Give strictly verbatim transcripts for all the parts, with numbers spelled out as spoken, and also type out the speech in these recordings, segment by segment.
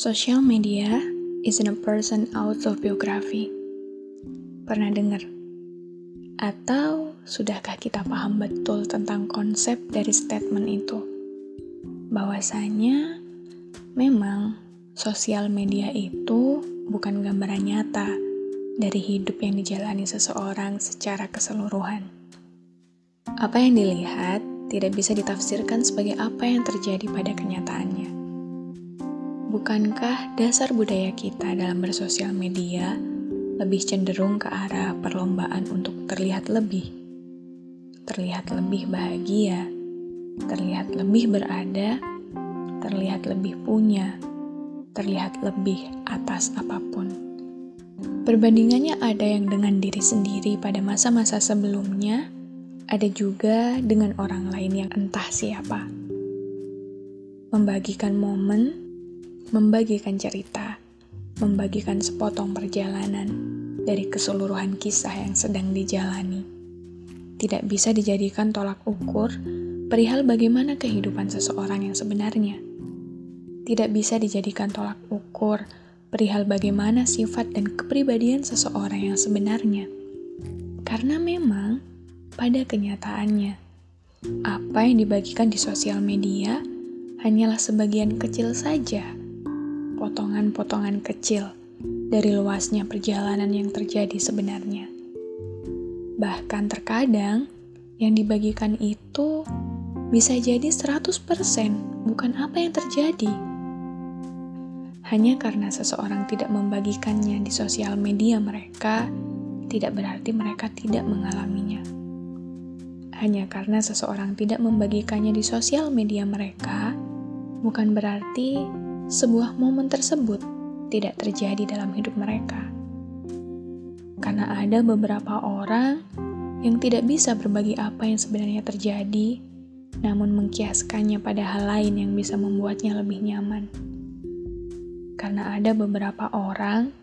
Social media isn't a person autobiography. Pernah dengar? Atau sudahkah kita paham betul tentang konsep dari statement itu? Bahwasanya memang sosial media itu bukan gambaran nyata dari hidup yang dijalani seseorang secara keseluruhan. Apa yang dilihat tidak bisa ditafsirkan sebagai apa yang terjadi pada kenyataannya. Bukankah dasar budaya kita dalam bersosial media lebih cenderung ke arah perlombaan untuk terlihat lebih? Terlihat lebih bahagia, terlihat lebih berada, terlihat lebih punya, terlihat lebih atas apapun. Perbandingannya ada yang dengan diri sendiri pada masa-masa sebelumnya, ada juga dengan orang lain yang entah siapa. Membagikan momen, membagikan cerita, membagikan sepotong perjalanan dari keseluruhan kisah yang sedang dijalani. Tidak bisa dijadikan tolak ukur perihal bagaimana kehidupan seseorang yang sebenarnya. Tidak bisa dijadikan tolak ukur perihal bagaimana sifat dan kepribadian seseorang yang sebenarnya. Karena memang pada kenyataannya, apa yang dibagikan di sosial media hanyalah sebagian kecil saja, potongan-potongan kecil dari luasnya perjalanan yang terjadi sebenarnya. Bahkan terkadang, yang dibagikan itu bisa jadi seratus persen bukan apa yang terjadi. Hanya karena seseorang tidak membagikannya di sosial media mereka, tidak berarti mereka tidak mengalaminya. Hanya karena seseorang tidak membagikannya di sosial media mereka, bukan berarti sebuah momen tersebut tidak terjadi dalam hidup mereka. Karena ada beberapa orang yang tidak bisa berbagi apa yang sebenarnya terjadi, namun mengkiaskannya pada hal lain yang bisa membuatnya lebih nyaman. Karena ada beberapa orang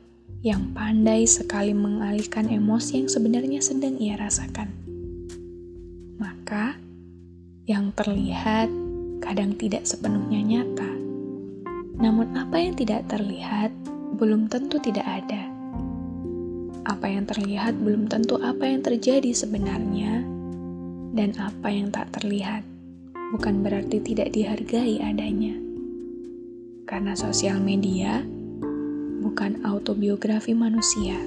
yang pandai sekali mengalihkan emosi yang sebenarnya sedang ia rasakan. Maka, yang terlihat kadang tidak sepenuhnya nyata. Namun apa yang tidak terlihat belum tentu tidak ada. Apa yang terlihat belum tentu apa yang terjadi sebenarnya, dan apa yang tak terlihat bukan berarti tidak dihargai adanya. Karena sosial media bukan autobiografi manusia.